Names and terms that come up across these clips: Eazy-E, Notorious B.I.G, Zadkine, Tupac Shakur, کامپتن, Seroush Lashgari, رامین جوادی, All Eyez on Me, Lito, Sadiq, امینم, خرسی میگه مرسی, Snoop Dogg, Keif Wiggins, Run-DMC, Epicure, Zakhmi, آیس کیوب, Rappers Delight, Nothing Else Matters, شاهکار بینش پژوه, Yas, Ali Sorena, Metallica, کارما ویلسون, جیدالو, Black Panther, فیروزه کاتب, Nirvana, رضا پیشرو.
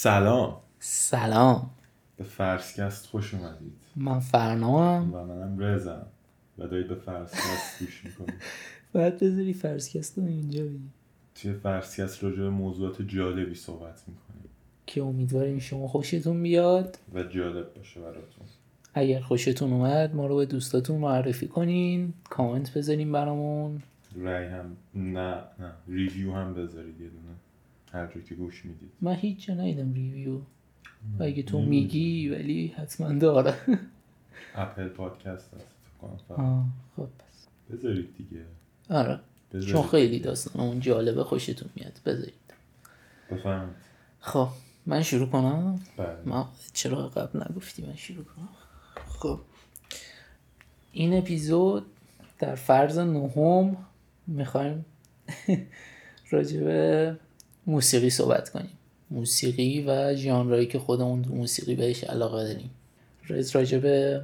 سلام به فرسکست خوش اومدید. من فرنامم و منم رزم و دارید به فرسکست گوش میکنید. باید بذاری فرسکست رو اینجا بگید. توی فرسکست راجع به موضوعات جالبی صحبت میکنیم که امیدواریم شما خوشتون بیاد و جالب باشه براتون. اگر خوشتون اومد ما رو به دوستاتون معرفی کنین، کامنت بذارین برامون، رای هم نه ریویو هم بذارید. یه دونه هر جایی که گوش میدید. من هیچ جا ندیدم ریویو و اگه تو میگی ولی حتما داره. اپل پادکست هست خب پس بذارید دیگه. آره بذارید. چون خیلی داستان اون جالبه، خوشتون میاد بذارید. بفهمید. خب من شروع کنم. من چرا قبل نگفتی من شروع کنم؟ خب این اپیزود در فرض نهم میخوایم راجع به موسیقی صحبت کنیم، موسیقی و ژانرایی که خودمون تو موسیقی بهش علاقه داریم. رز راجع به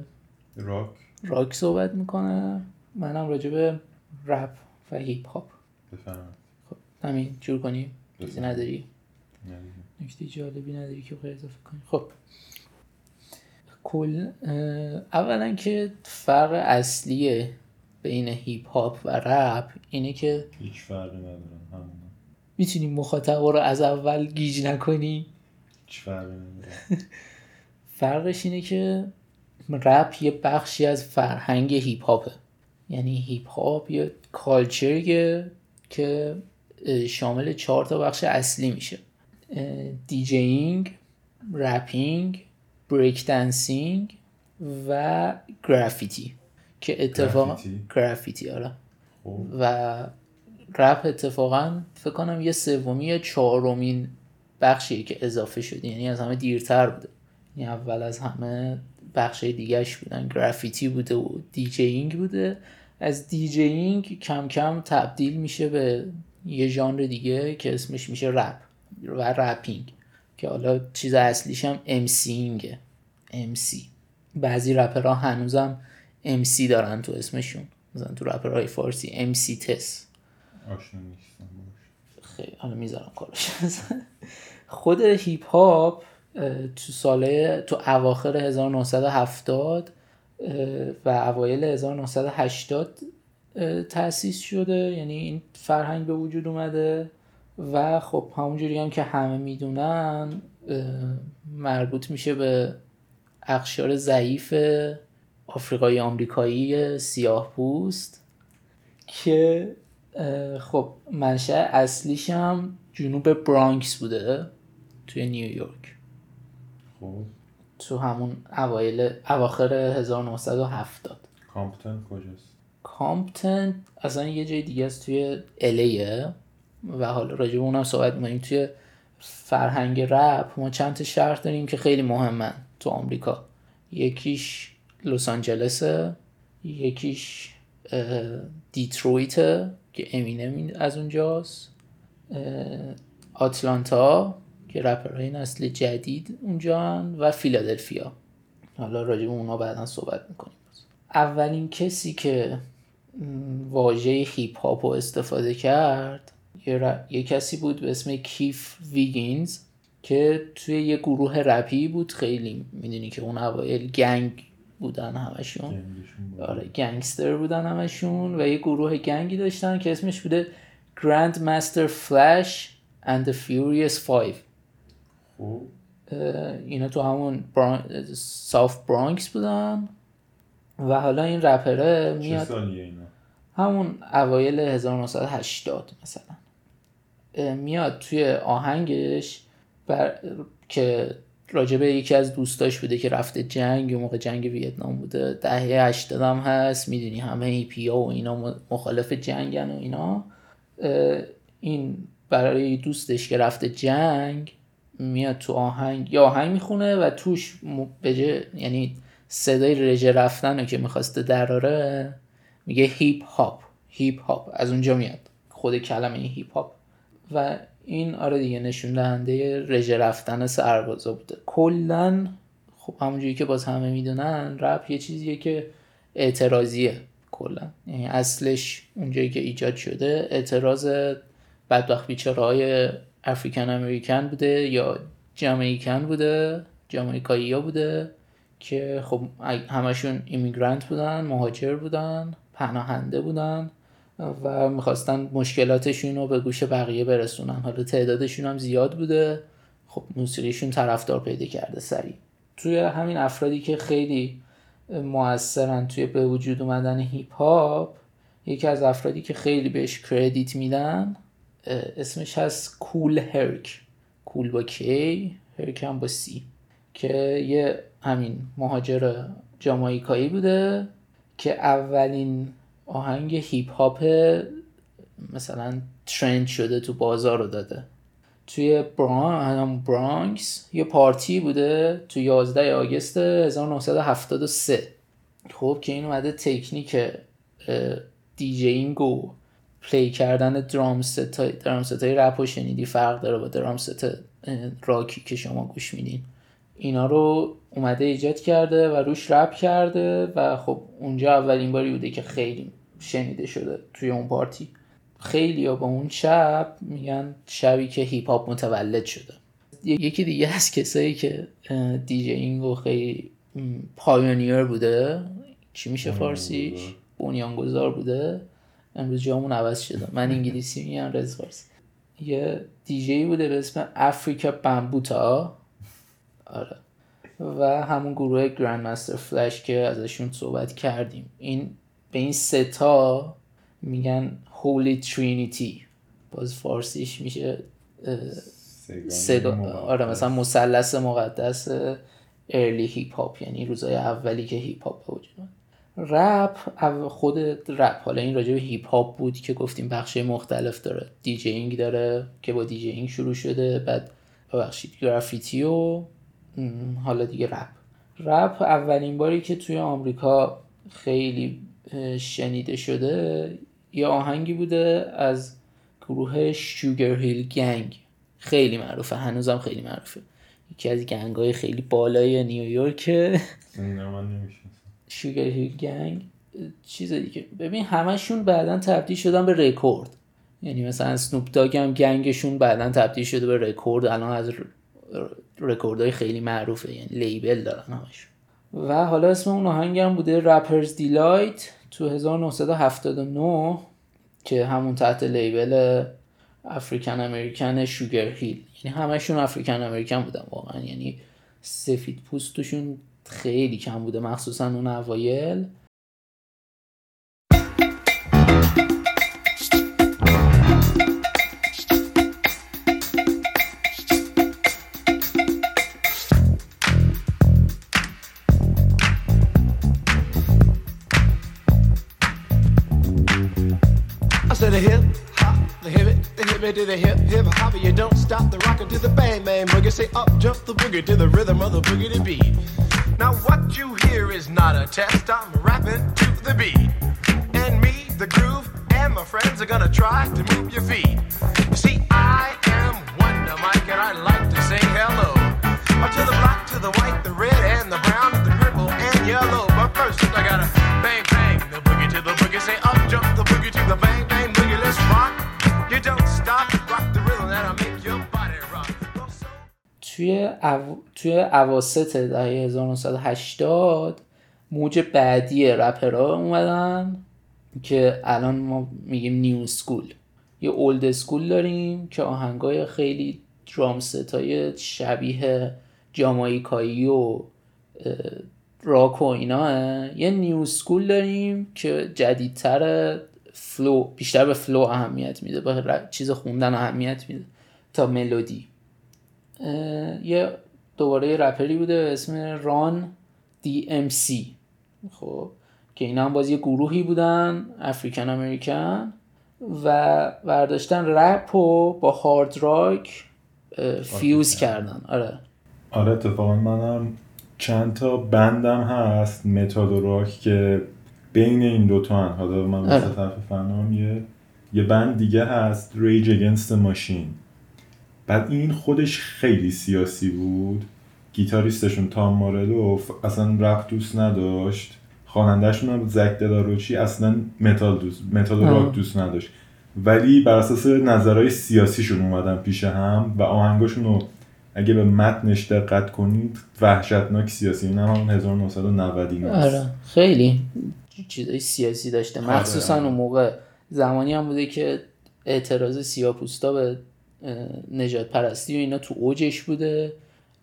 راک صحبت میکنه، منم راجع به رپ و هیپ هاپ. بفهم. خب همین جور کنیم. چیزی نداری؟ نکته جالبی نداری که بخوای اضافه کنی؟ خب کل اولا که فرق اصلیه بین هیپ هاپ و رپ اینه که هیچ فرقی نداره. همون میتونی مخاطب رو از اول گیج نکنی. هیچ فرقی نداره. فرقش اینه که رپ یه بخشی از فرهنگ هیپ هاپه. یعنی هیپ هاپ یه کالچریه که شامل 4 بخش اصلی میشه: دیجیینگ، رپینگ، بریک دنسینگ و گرافیتی. که اتفاقا گرافیتی آره. و رپ اتفاقا فکر کنم یه سومی یا 4 بخشی که اضافه شد، یعنی از همه دیرتر بوده. یعنی اول از همه بخشای دیگه‌اش بودن، گرافیتی بوده و دیجیینگ بوده. از دیجیینگ کم کم تبدیل میشه به یه ژانر دیگه که اسمش میشه رپ و رپینگ، که حالا چیز اصلیش هم امسینگه. امسی بعضی رپرها هنوزم امسی دارن تو اسمشون، مثلا تو رپرهای فارسی امسی تست آشنا نیستم باش. خیلی حالا میذارم کارش. خود هیپ هاپ تو اواخر 1970 و اوایل 1980 تأسیس شده. یعنی این فرهنگ به وجود اومده و خب همونجوری هم که همه میدونن مربوط میشه به اقشار ضعیف آفریقایی آمریکایی سیاه پوست که خب منشأ اصلیش هم جنوب برانکس بوده توی نیویورک. خب تو همون اواخر 1970. کامپتن کجاست؟ کامپتن اصلا یه جای دیگه است، توی الیه و حالا راجع به اونم صحبت می‌کنیم. توی فرهنگ رپ ما چند تا شهر داریم که خیلی مهمن تو آمریکا. یکیش لس آنجلسه، یکیش دیترویت که امینم از اونجاست، آتلانتا که رپرهای نسل جدید اونجا هن، و فیلادلفیا. حالا راجع به اونا بعدا صحبت میکنیم. اولین کسی که واژه هیپ هاپ رو استفاده کرد یه کسی بود به اسم کیف ویگینز که توی یه گروه رپی بود. خیلی میدونی که اون اوایل گنگ بودن همشون، آره گنگستر بودن همشون، و یه گروه گنگی داشتن که اسمش بوده Grandmaster Flash and the Furious Five. اینا تو همون ساوت برانکس بودن و حالا این رپره میاد. چه سالیه اینا؟ همون اوایل 1980 مثلا. میاد توی آهنگش که راجبه یکی از دوستاش بوده که رفته جنگ، اون موقع جنگ ویتنام بوده، دهه 80 هم هست، میدونی همه هیپیا و اینا مخالف جنگن و اینا. این برای دوستش که رفته جنگ میاد تو آهنگ یا آهنگ میخونه و توش یعنی صدای رژه رفتن رو که میخواسته دراره میگه هیپ هاپ. از اونجا میاد خود کلمه هیپ هاپ و این آره دیگه نشون دهنده رژه رفتن سربازا بوده. کلا خب همونجوری که باز همه میدونن رپ یه چیزیه که اعتراضیه کلا. یعنی اصلش اونجایی که ایجاد شده اعتراض بدبخت بیچاره‌های افریکن امریکن بوده یا جامائیکایی بوده که خب همشون ایمیگرانت بودن، مهاجر بودن، پناهنده بودن و میخواستن مشکلاتشون رو به گوش بقیه برسونن. حالا تعدادشون هم زیاد بوده، خب موسیقیشون طرفدار پیدا کرده سریع. توی همین افرادی که خیلی مؤثرن توی به وجود اومدن هیپ هاپ، یکی از افرادی که خیلی بهش کردیت میدن اسمش هست کول هرک، کول با کی، هرک هم با سی، که یه همین مهاجر جامائیکایی بوده که اولین آهنگ هیپ هاپ مثلا ترند شده تو بازار رو داده. توی برانکس یه پارتی بوده تو 11 آگوست 1973، خب که این اومده تکنیک دیجینگ و پلی کردن درام ستای رپ و شنیدی فرق داره با درام ست راکی که شما گوش میدین، اینا رو اومده ایجاد کرده و روش رپ کرده و خب اونجا اولین باری بوده که خیلی شنیده شده توی اون پارتی. خیلی ها با اون شب میگن شبی که هیپ هاپ متولد شده. یکی دیگه از کسایی که دیجینگو خیلی پایونیر بوده، چی میشه فارسیش؟ بنیانگذار بوده. امروز جامون عوض شده، من انگلیسی میگم، رز فارسی. یه دیجی بوده به اسم آفریکا بامبوتا، آره، و همون گروه گرندمستر فلش که ازشون صحبت کردیم. این به این ستا میگن هولی ترینیتی، باز فارسیش میشه سگانه، آره، مثلا مثلث مقدس ارلی هیپ هاپ، یعنی روزای اولی که هیپ هاپ به وجود اومد. رپ، خود رپ، حالا این راجع به هیپ هاپ بود که گفتیم بخشای مختلف داره. دیجینگ داره که با دیجینگ شروع شده، بعد ببخشید گرافیتی و حالا دیگه رپ اولین باری که توی آمریکا خیلی شنیده شده یه آهنگی بوده از گروه شوگرهیل گنگ، خیلی معروفه، هنوزم خیلی معروفه، یکی از گنگ‌های خیلی بالای نیویورک. نه من نمی‌شناسم شوگرهیل گنگ. چیز دیگه ببین، همشون بعداً تبدیل شدن به رکورد، یعنی مثلا اسنوپ داگ هم گنگشون بعداً تبدیل شده به رکورد، الان از رکوردهای خیلی معروفه، یعنی لیبل دارن همشون. و حالا اسم اون آهنگ هم بوده رپرز دیلایت تو 1979 که همون تحت لیبل افریکن امریکن شوگر هیل، یعنی همشون افریکن امریکن بودن واقعا، یعنی سفید پوستشون خیلی کم بوده، مخصوصا اون اوایل. The hip hop, the hip to the hip hip hop. You don't stop the rockin' to the bang bang boogie. Say up jump the boogie to the rhythm of the boogie to beat. Now what you hear is not a test. I'm rapping to the beat, and me, the groove, and my friends are gonna try to move your feet. You see, I am Wonder Mike, and I like to say hello to the black, to the white, the red, and the brown, and the purple, and yellow. But first, I gotta bang bang the boogie to the boogie. Say up jump the boogie to the bang bang. توی اواسط دهه 1980 موج بعدی رپرها اومدن که الان ما میگیم نیو سکول. یه اولد سکول داریم که آهنگای خیلی درام ستای شبیه جامائیکایی و راک و ایناه. یه نیو سکول داریم که جدیدتره، فلو، بیشتر به فلو اهمیت میده، به چیز خوندن اهمیت میده تا ملودی. یه دوباره رپری بوده اسم ران دی ام سی، خب که اینا هم باز یه گروهی بودن افریکن امریکن و برداشتن رپ رو با هارد راک فیوز کردن. آره اتفاقا منم چند تا بندم هست متال و راک که بین این دوتا هن. حالا من واسه طرف فنام یه بند دیگه هست Rage Against the Machine. بعد این خودش خیلی سیاسی بود، گیتاریستشون تام مورلو اصلا رپ دوست نداشت، خواننده‌شون هم زک دلا روچی اصلا متال و راک دوست نداشت، ولی بر اساس نظرهای سیاسیشون اومدن پیش هم و آهنگاشون رو اگه به متنش دقت کنید وحشتناک سیاسی، نه همون 1999 است. آره خیلی چیزای سیاسی داشته، مخصوصا اون موقع زمانی هم بوده که اعتراض سیاه‌پوستا به نجات پرستی و اینا تو اوجش بوده.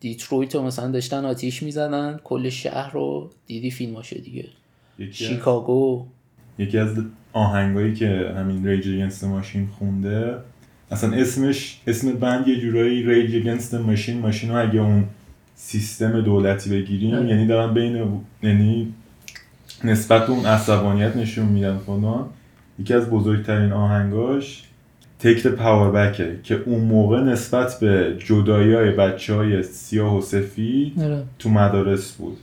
دیترویت رو مثلا داشتن آتیش میزدن، کل شهر رو دیدی فیلماشه دیگه، شیکاگو. یکی از آهنگایی که همین ریج اگینست ماشین خونده، اصلا اسمش، اسم بند یه جورایی ریج اگینست ماشین، ماشین رو اگه اون سیستم دولتی بگیریم یعنی دارن بین، یعنی نسبت اون عصبانیت نشون میدن خودان. یکی از بزرگترین آهنگاش تکل پاوربکه که اون موقع نسبت به جدایی های بچه های سیاه و سفید تو مدارس بود.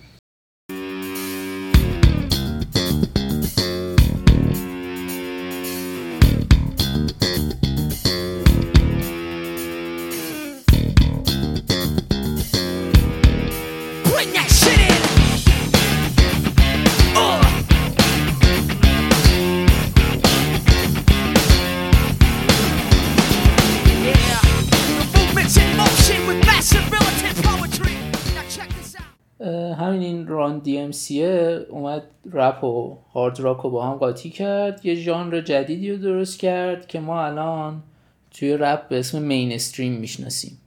دی‌ام‌سیه اومد رپ و هارد راک رو با هم قاطی کرد، یه ژانر جدیدی رو درست کرد که ما الان توی رپ به اسم مینستریم میشناسیم.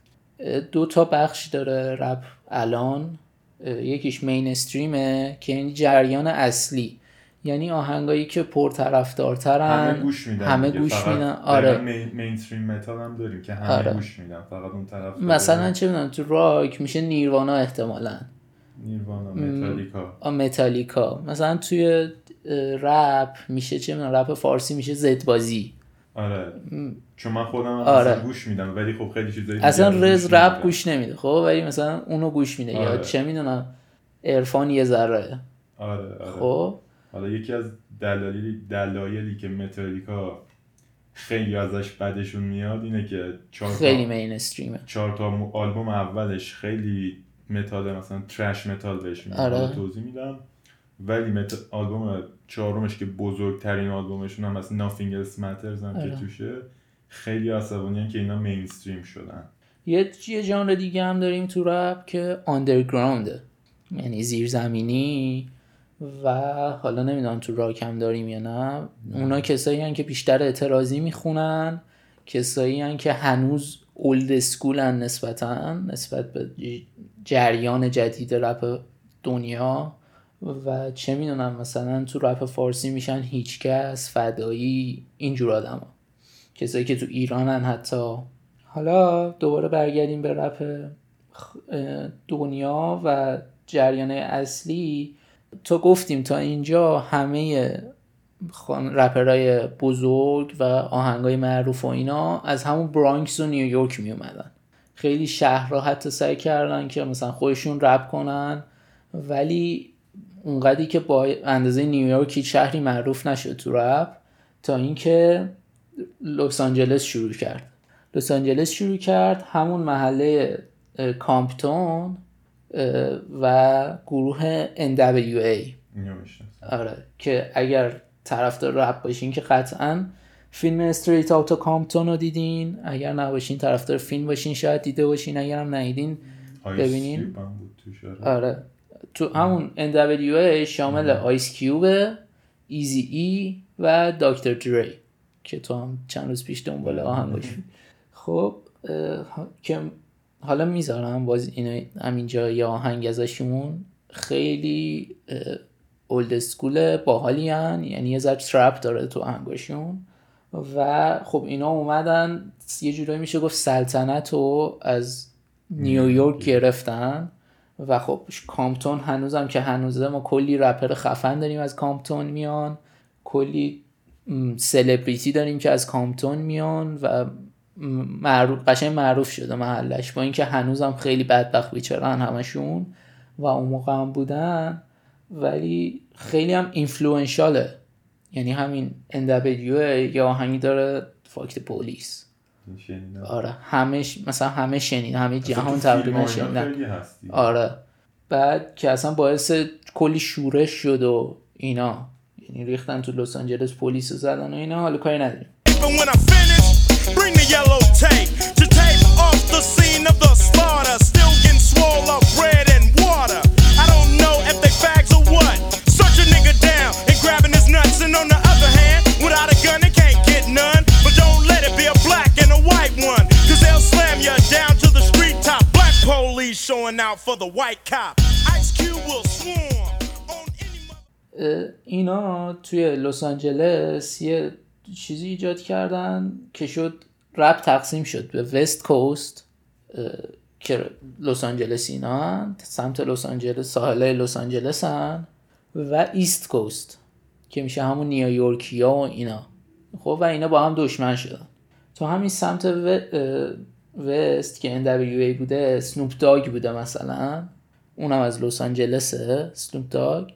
دو تا بخش داره رپ الان، یکیش مینستریمه که یعنی جریان اصلی، یعنی آهنگایی که پرطرفدارترن، همه گوش میدن، همه گوش میدن. آره مینستریم متال هم داریم که همه گوش میدن، فقط اون طرف مثلا چه میدونم تو راک میشه نیروانا، احتمالاً نیروانا، متالیکا. متالیکا مثلا توی رپ میشه چه میدونم، رپ فارسی میشه زدبازی. آره چون من خودم اصلا گوش میدم، ولی خب خیلی چیزایی اصلا رز رپ گوش نمیده خب، ولی مثلا اونو گوش میده. یا چه میدونم عرفان یه ذره. آره خب حالا یکی از دلایلی که متالیکا خیلی ازش بدشون میاد اینه که خیلی مینستریمه. 4 تا آلبوم اولش خیلی متال، مثلا ترش متال بهش میگن. توضیح میدم. ولی آلبوم 4مش که بزرگترین آلبومشون هم مثلا Nothing Else Matters هم که توشه، خیلی عصبانیان که اینا مینستریم شدن. یه ژانر دیگه هم داریم تو رپ که آندرگراونده، یعنی زیرزمینی. و حالا نمیدونم تو راک هم داریم یا نه. اونا کسایی هن که بیشتر اعتراضی میخونن، کسایی هن که هنوز اولد سکول هن نسبت به جریان جدید رپ دنیا. و چه میدونم مثلا تو رپ فارسی میشن هیچکس، فدایی، اینجور آدم ها، کسایی که تو ایران هن حتی. حالا دوباره برگردیم به رپ دنیا و جریان اصلی. تو گفتیم تا اینجا همه رپرهای بزرگ و آهنگای معروف و اینا از همون برانکس و نیویورک می اومدن. خیلی شهرها حتی سعی کردن که مثلا خودشون رپ کنن، ولی اونقدری که با اندازه نیویورک شهری معروف نشد تو رپ، تا اینکه لس آنجلس شروع کرد. لس آنجلس شروع کرد، همون محله کامپتون و گروه N.W.A. آره که اگر طرفدار رپ باشین که قطعاً فیلم استریت آوت کامپتون رو دیدین، اگر نباشین طرفدار فیلم باشین شاید دیده باشین، اگر هم ندیدین ببینین. آره تو همون N.W.A شامل آیس کیوب، ایزی ای و دکتر دری که تو هم چند روز پیش دنبال آهنگش. خب که حالا میذارم باز اینو همینجا یه آهنگ ازشون، خیلی اولد اسکول باحالی ان، یعنی یه ذره ترپ داره تو آهنگشون. و خب اینا اومدن یه جورایی میشه گفت سلطنت رو از نیویورک گرفتن. و خب کامپتون هنوزم که هنوزه ما کلی رپر خفن داریم از کامپتون میان، کلی سلبریتی داریم که از کامپتون میان و معروف شده محلش، با اینکه هنوزم خیلی بدبخت بیچارهن همشون و اون موقع هم بودن، ولی خیلی هم اینفلوئنشاله. یعنی همین N.W.A یا آهنگی داره فاکت پلیس. آره همش مثلا همه شنید، همه جهان تقریبا شنیدن. آره بعد که اصلا باعث کلی شورش شد و اینا، یعنی ریختن تو لس آنجلس، پلیس رو زدن و اینا. حالا کاری نداریم. Bring the yellow tape to tape off the scene of the slaughter, still getting swole up bread and water. I don't know if they fags or what. Search a nigga down and grabbing his nuts, and on the other hand, without a gun, it can't get none. But don't let it be a black and a white one, cause they'll slam you down to the street top. Black police showing out for the white cop. Ice Cube will swarm on any mother. اینا توی لس آنجلس یه چیزی ایجاد کردن که شد رپ تقسیم شد به وست کوست که لس آنجلس اینا سمت لس آنجلس ساحل لس آنجلس هن و ایست کوست که میشه همون نیویورکیا و اینا. خب و اینا با هم دشمن شدن. تو همین سمت وست که N.W.A بوده سنوپ داگ بوده مثلا، اونم از لس آنجلسه سنوپ داگ،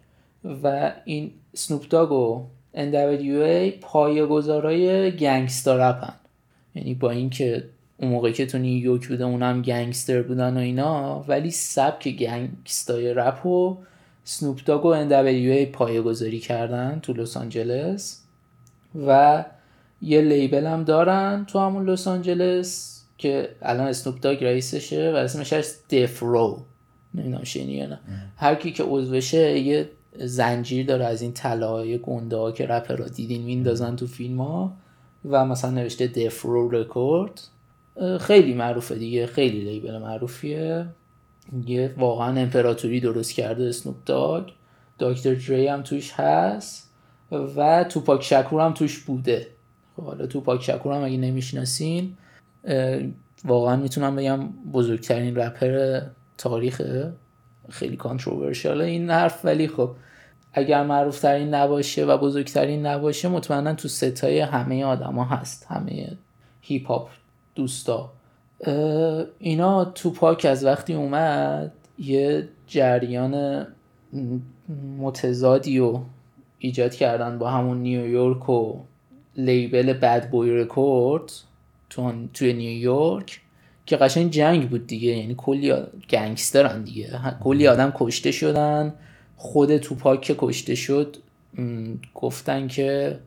و این سنوپ داگ و N.W.A پایه‌گذارای گنگستر رپن. یعنی با این که اون موقع که تو نیویورک بودن اونم گنگستر بودن و اینا، ولی سبک گنگستای رپ و سنوپ داگ و N.W.A پایه‌گذاری کردن تو لس آنجلس و یه لیبل هم دارن تو همون لس آنجلس که الان سنوپ داگ رئیسشه و اسمش دف رو، نمیدونم شنیدی یا نه. هر کی که عضوشه یه زنجیر داره از این طلاهای گنده ها که رپ را دیدین میندازن تو فیلم ها و مثلا نوشته دفرو رکورد. خیلی معروفه دیگه، خیلی لیبل معروفیه. یه واقعا امپراتوری درست کرده سنوپ داگ، دکتر دری هم توش هست و توپاک شکور هم توش بوده. حالا توپاک شکور هم اگه نمیشناسین واقعا میتونم بگم بزرگترین رپر تاریخه. خیلی کانتروورشیاله این حرف، ولی خب اگر معروفترین نباشه و بزرگترین نباشه مطمئنا تو ستای همه آدما هست، همه هیپ هاپ دوستا. اینا توپاک از وقتی اومد یه جریان متضادی رو ایجاد کردن با همون نیویورک و لیبل بد بوی رکورد توی نیویورک که قشنگ جنگ بود دیگه. یعنی کلی گنگسترن دیگه، کلی آدم کشته شدن. خود توپاک که کشته شد گفتن که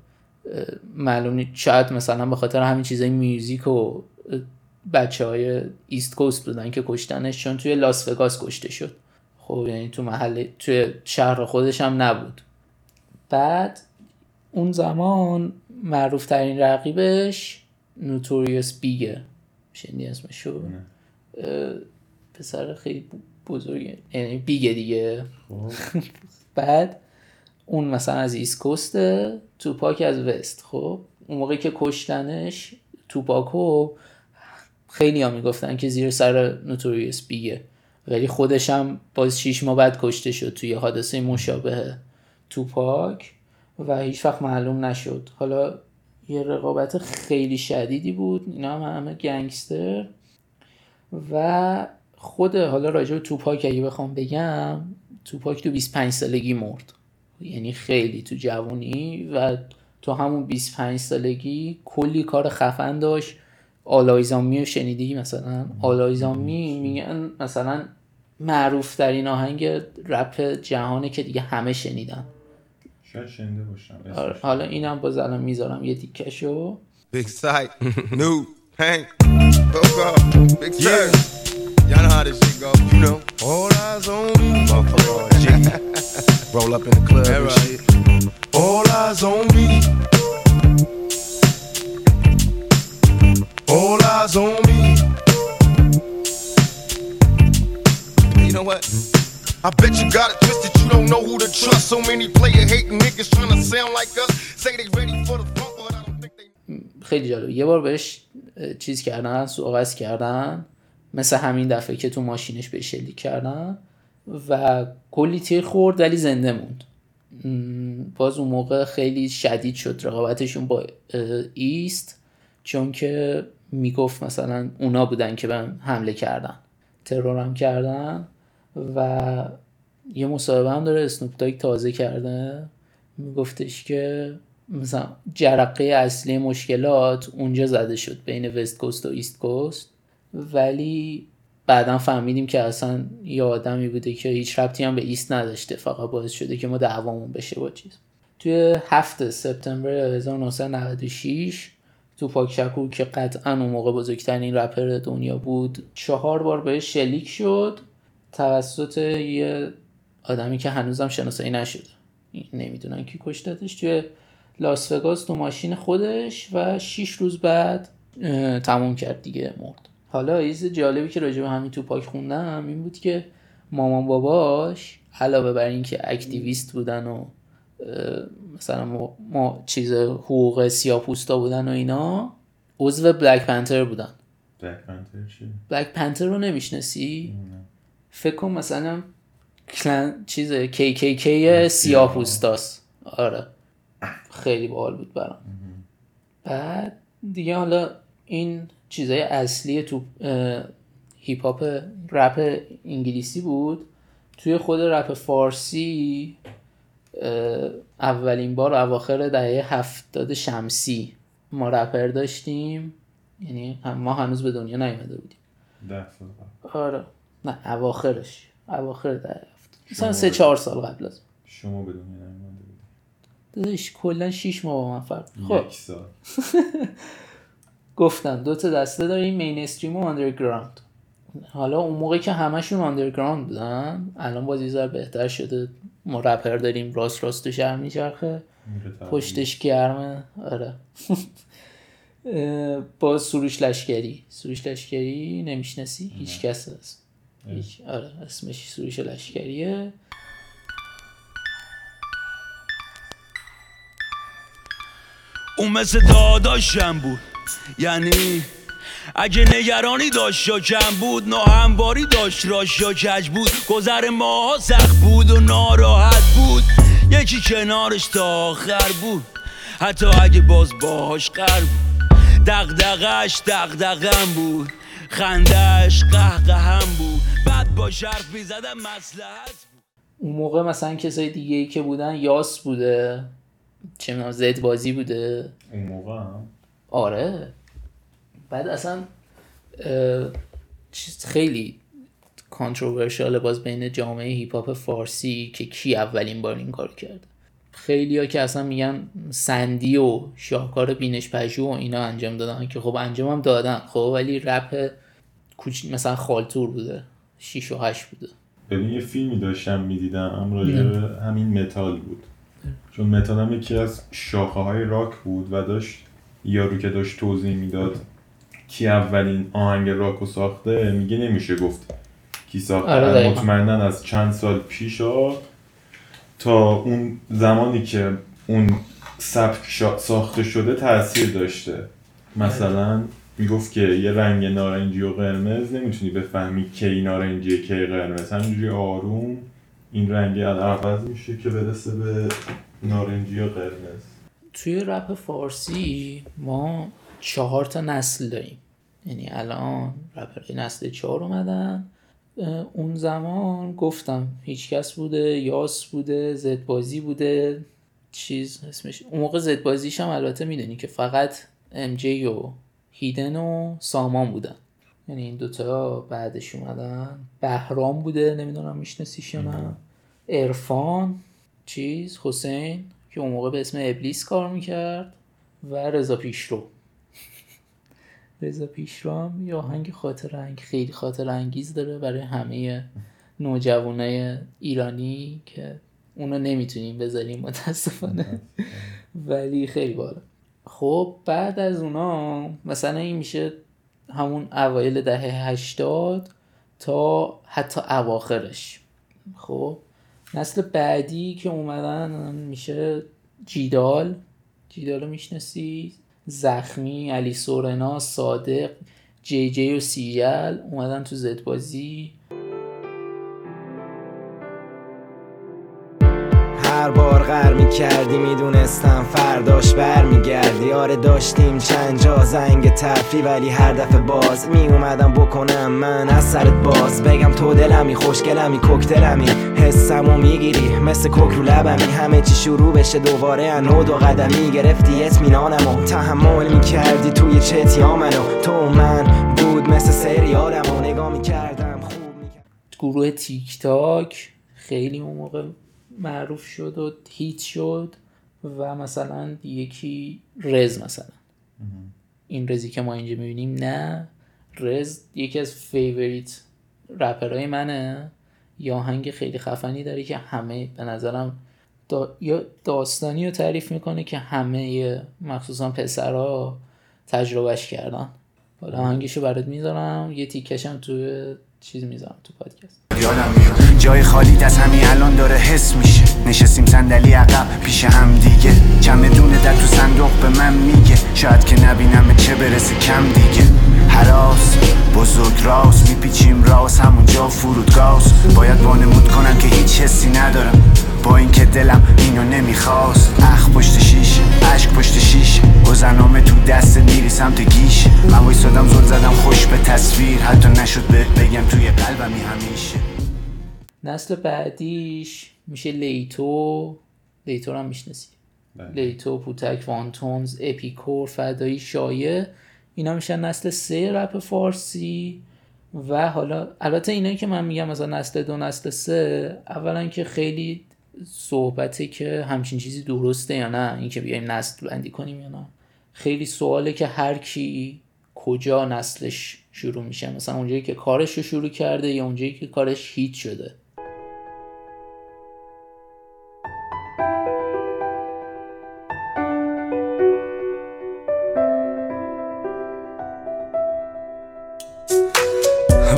معلوم نیست شاید مثلا به خاطر همین چیزای میوزیک و بچهای ایست کوست بودن که کشتنش، چون توی لاس وگاس کشته شد. خب یعنی تو محل توی شهر خودش هم نبود. بعد اون زمان معروف ترین رقیبش نوتوریوس بیگه، شنیدی اسمشو؟ پسر خیلی بزرگه، یعنی بیگه دیگه. بعد اون مثلا از ایست کوسته، توپاک از وست. خب اون موقعی که کشتنش توپاکو خیلی ها میگفتن که زیر سر نوتوریوس بیگه، ولی خودش هم باز 6 ماه بعد کشته شد توی حادثه مشابه توپاک و هیچ وقت معلوم نشد. حالا یه رقابت خیلی شدیدی بود، اینا هم همه گنگستر. و خود حالا راجع به توپاک اگه بخوام بگم، توپاک تو 25 سالگی مرد. یعنی خیلی تو جوانی و تو همون 25 سالگی کلی کار خفن داشت. آل آیز آن می شنیدی مثلا؟ آل آیز آن می میگن مثلا معروف ترین آهنگ رپ جهانه که دیگه همه شنیدن، شاید شنیده باشم. حالا اینم باز الان میذارم یه تیکشو. Big sight, new, hang, hook up, big turn. Y'all know how this shit go, you know. All eyes on me, motherfucker. Roll up in the club and shit. All eyes on me. All eyes on me. You know what? I bet you got it twisted. Don't know who to trust, so many player hating niggas trying to sound like us, say they ready for the bump but I don't think they. خیلی جالب. یه بار بهش چیز کردن، سوغاز کردن، مثل همین دفعه که تو ماشینش به شلیک کردن و کلی تیر خورد ولی زنده موند. باز اون موقع خیلی شدید شد رقابتشون با ایست، چون که میگفت مثلا اونا بودن که بهم حمله کردن، ترورم کردن. و یه مصاحبه هم داره اسنوپ داگ تازه کرده، میگفتش که مثلا جرقه اصلی مشکلات اونجا زده شد بین وست کوست و ایست کوست، ولی بعدا فهمیدیم که اصلا یه آدمی بوده که هیچ ربطی هم به ایست نداشته، فقط باعث شده که ما دعوامون بشه با چیز. توی 7 سپتامبر 1996 توپاک شکور که قطعاً اون موقع بزرگترین رپر دنیا بود 4 بار بهش شلیک شد توسط یه آدمی که هنوزم شناسایی نشده، نمیدونن کی کشتتش، توی لاس وگاس تو ماشین خودش و 6 روز بعد تموم کرد دیگه، مرد. حالا ایز جالبی که راجع به همین توپاک خوندم این بود که مامان باباش علاوه بر این که اکتیویست بودن و مثلا ما چیز حقوق سیاه‌پوستا بودن و اینا، عضو بلک پنتر بودن. بلک پنتر چیه؟ بلک پنتر رو نمیشناسی؟ فکر کنم مثلا چیز KKK سیاه‌پوستاست. آره خیلی باحال بود برام. بعد دیگه حالا این چیزای اصلی تو هیپ هاپ رپ انگلیسی بود. توی خود رپ فارسی اولین بار اواخر دهه 70 شمسی ما رپر داشتیم، یعنی ما هنوز به دنیا نیومده بودیم. 10 سال. آره نه اواخر دهه 70، مثلا 3-4 سال قبل از شما به دنیا نیومده بودیم. داداش کلا 6 ماه با من فرق. خب 1 سال. گفتم 2 تا دسته داریم، مینستریم و اندرگراند. حالا اون موقع که همشون اندرگراند بودن، الان باز یه ذره بهتر شده، ما رپر داریم راست تو شهر میچرخه، پشتش گرمه. آره باز سروش لشگری نمیشناسی؟ هیچ کس هست هیچ. آره اسمش سروش لشگریه. اون مثل داداشم بود، یعنی اگه نگرانی داشت یا کم بود، ناهمواری داشت راش یا کج بود، گذر ماها سخت بود و ناراحت بود، یکی کنارش تا آخر بود، حتی اگه باز باهاش قرب بود، دغدغش دغدغم بود، خندش قهقهم بود، بعد با شرف می‌زدم مصلحت بود. اون موقع مثلا کسای دیگه‌ای که بودن یاس بوده، چه می‌دونم زد بازی بوده اون موقع هم. آره بعد اصلا چیز خیلی کانتروورشیاله باز بین جامعه هیپ هاپ فارسی که کی اولین بار این کار کرد. خیلیا که اصلا میگن سندی و شاهکار بینش پژوه و اینا انجام دادن، که خب انجام هم دادن، خب ولی رپ مثلا خالتور بوده، 6 و 8 بوده. ببین یه فیلمی داشتم میدیدم راجع به همین متال بود، چون متال هم یکی از شاخه های راک بود و داشت یارو که داشت توضیح میداد کی اولین آهنگ راکو ساخته میگه نمیشه گفت کی ساخته. آره مطمئنن از چند سال پیشا تا اون زمانی که اون سبک ساخته شده تأثیر داشته. مثلا میگفت که یه رنگ نارنجی و قرمز نمیتونی بفهمی کی نارنجی کی قرمز، همینجوری آروم این رنگی عوض میشه که برسه به نارنجی و قرمز. توی رپ فارسی ما 4 تا نسل داریم، یعنی الان رپرهای نسل 4 اومدن. اون زمان گفتم هیچکس بوده، یاس بوده، زدبازی بوده، چیز اسمش اون موقع زدبازیش هم البته میدونی که فقط ام جی و هیدن و سامان بودن، یعنی این دوتا بعدش اومدن. بهرام بوده، نمیدونم میشناسیش یا نه، عرفان، چیز حسین که اون موقع به اسم ابلیس کار میکرد، و رضا پیشرو هم یه آهنگ خیلی خاطر انگیز داره برای همه نوجوانای ایرانی که اونو نمیتونیم بذاریم متاسفانه ولی خیلی بالا. خب بعد از اونا مثلا این میشه همون اوایل دهه 80 تا حتی اواخرش. خب نسل بعدی که اومدن میشه جیدالو میشناسی؟ زخمی، علی سورنا، صادق، جی جی و سیل اومدن تو زدبازی. هر بار غر میکردی میدونستم فرداش بر میگردی، آره داشتیم چند جا زنگ تفری، ولی هر دفعه باز میومدم بکنم من از سرت باز، بگم تو دلمی خوشگلمی کوکتلمی، حسمو میگیری مثل کوک رو لبمی، همه چی شروع بشه دوباره انو دو قدمی، گرفتی اطمینانمو تحمل میکردی توی چتیا منو، تو من بود مثل سریالمو نگاه میکردم خوب میکردم. گروه تیک تاک خیلی اون موقع معروف شد و هیت شد، و مثلا یکی رز مثلا این رزی که ما اینجا میبینیم نه، رز یکی از فیوریت رپرهای منه. یه آهنگ خیلی خفنی داره که همه به نظرم یا داستانی رو تعریف میکنه که همه مخصوصا پسرها تجربهش کردن. حالا آهنگشو برات میذارم، یه تیکشم توی چیز میذارم تو پادکست. جای خالی از همین الان داره حس میشه، نشستیم صندلی عقب پیش هم دیگه، چمدون در تو صندوق به من میگه شاید که نبینم چه برسه کم دیگه، حراس بزرگ راست میپیچیم راست همونجا فرودگاز، باید وانمود کنم که هیچ حسی ندارم با اینکه دلم اینو نمیخواست، اخ پشت شیشه عشق پشت شیشه گذرنامه تو دست میری سمت گیش، من وایسادم زل زدم خوش به تصویر حتی نشد بهت بگم توی قلبم همیشه. نسل بعدیش میشه لیتو. لیتو رو هم میشناسی؟ لیتو، پوتک، وانتومز، اپیکور، فدایی، شایه، اینا میشن نسل 3 رپ فارسی. و حالا البته اینایی که من میگم مثلا نسل 2 نسل 3، اولا که خیلی صحبته که همچین چیزی درسته یا نه، این که بیایم نسل بندی کنیم یا نه، خیلی سواله که هر کی کجا نسلش شروع میشه، مثلا اونجایی که کارش رو شروع کرده یا اونجایی که کارش هیت شده.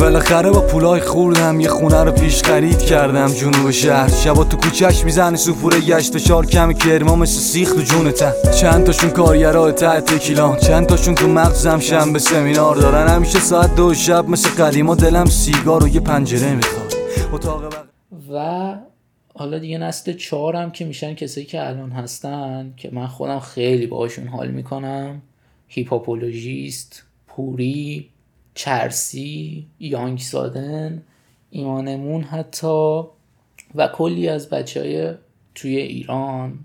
بالاخره با پولای خوردم یه خونه رو پیش خرید کردم جنوب شهر، شبا تو کوچهش میزنه سفوره گشت و شار کم کرما مثل سیخ تو جونتن، چند تاشون کارگرای تحت کیلان، چند تاشون تو مغزم شنبه سمینار دارن، همیشه ساعت 2 شب مثل قدیما دلم سیگار و یه پنجره میخواد و حالا دیگه نسل 4 هم که میشن کسایی که الان هستن که من خودم خیلی باهاشون حال میکنم، هیپاپولوژیست، پوری، چرسی، یانگ سادن، ایمانمون حتی و کلی از بچهای توی ایران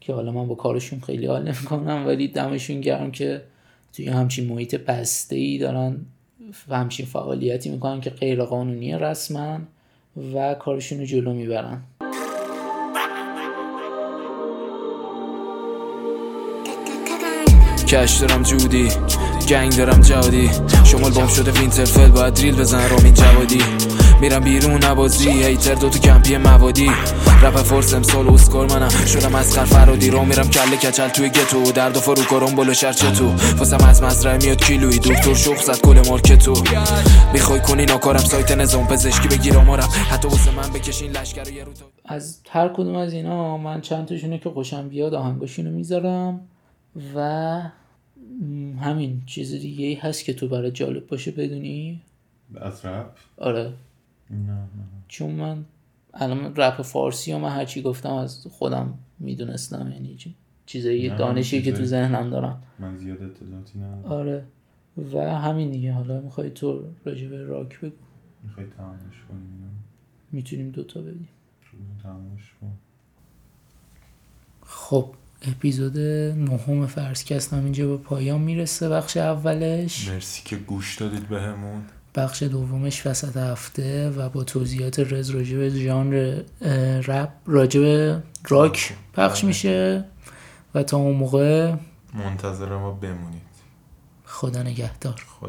که حالا من با کارشون خیلی حال نمی‌کنم ولی دمشون گرم که توی همچین محیط بسته‌ای دارن و همچین فعالیتی میکنن که غیر قانونیه رسما و کارشون رو جلو میبرن. کش دارم جودی، گنگ دارم جادی، شمال بام شده وینترفل باید دریل بزن رامین جوادی، میرم بیرون عبازی هیتر دو تو کمپی موادی، رپ فورس امسال اسکار منم شدم از خر فرادی رو، میرم کله کچل توی گتو، درد و فروکارم بلو شرچه تو فاسم از مزرعه میاد کیلوی دکتر شخ زد کل مارکتو، میخوای کنی ناکارم سایت نظام پزشکی بگیرم آرم حتی واسه من بکشین لشگر یه رو تا... از هر کدوم از اینا من چند تاشونه که خوشم بیاد آهنگاشونو میذارم و همین. چیز دیگه ای هست که تو برای جالب باشه بدونی؟ از رپ؟ آره نه. چون من الان رپ فارسی و من هرچی گفتم از خودم میدونستم، یعنی چیزایی دانشی که تو ذهنم دارم، من زیاد اطلاعاتی ندارم. آره و همین دیگه. حالا میخوای تو راجع به راک بگو؟ میخوای تمامش کنیم؟ میتونیم دوتا بدیم تمامش کن. خب اپیزود 9 فرض‌کست هم اینجا به پایان میرسه، بخش اولش. مرسی که گوش دادید بهمون. بخش دومش وسط هفته و با توضیحات رز راجع به ژانر رپ، راجع به راک پخش میشه و تا اون موقع منتظر ما بمونید. خدا نگهدار.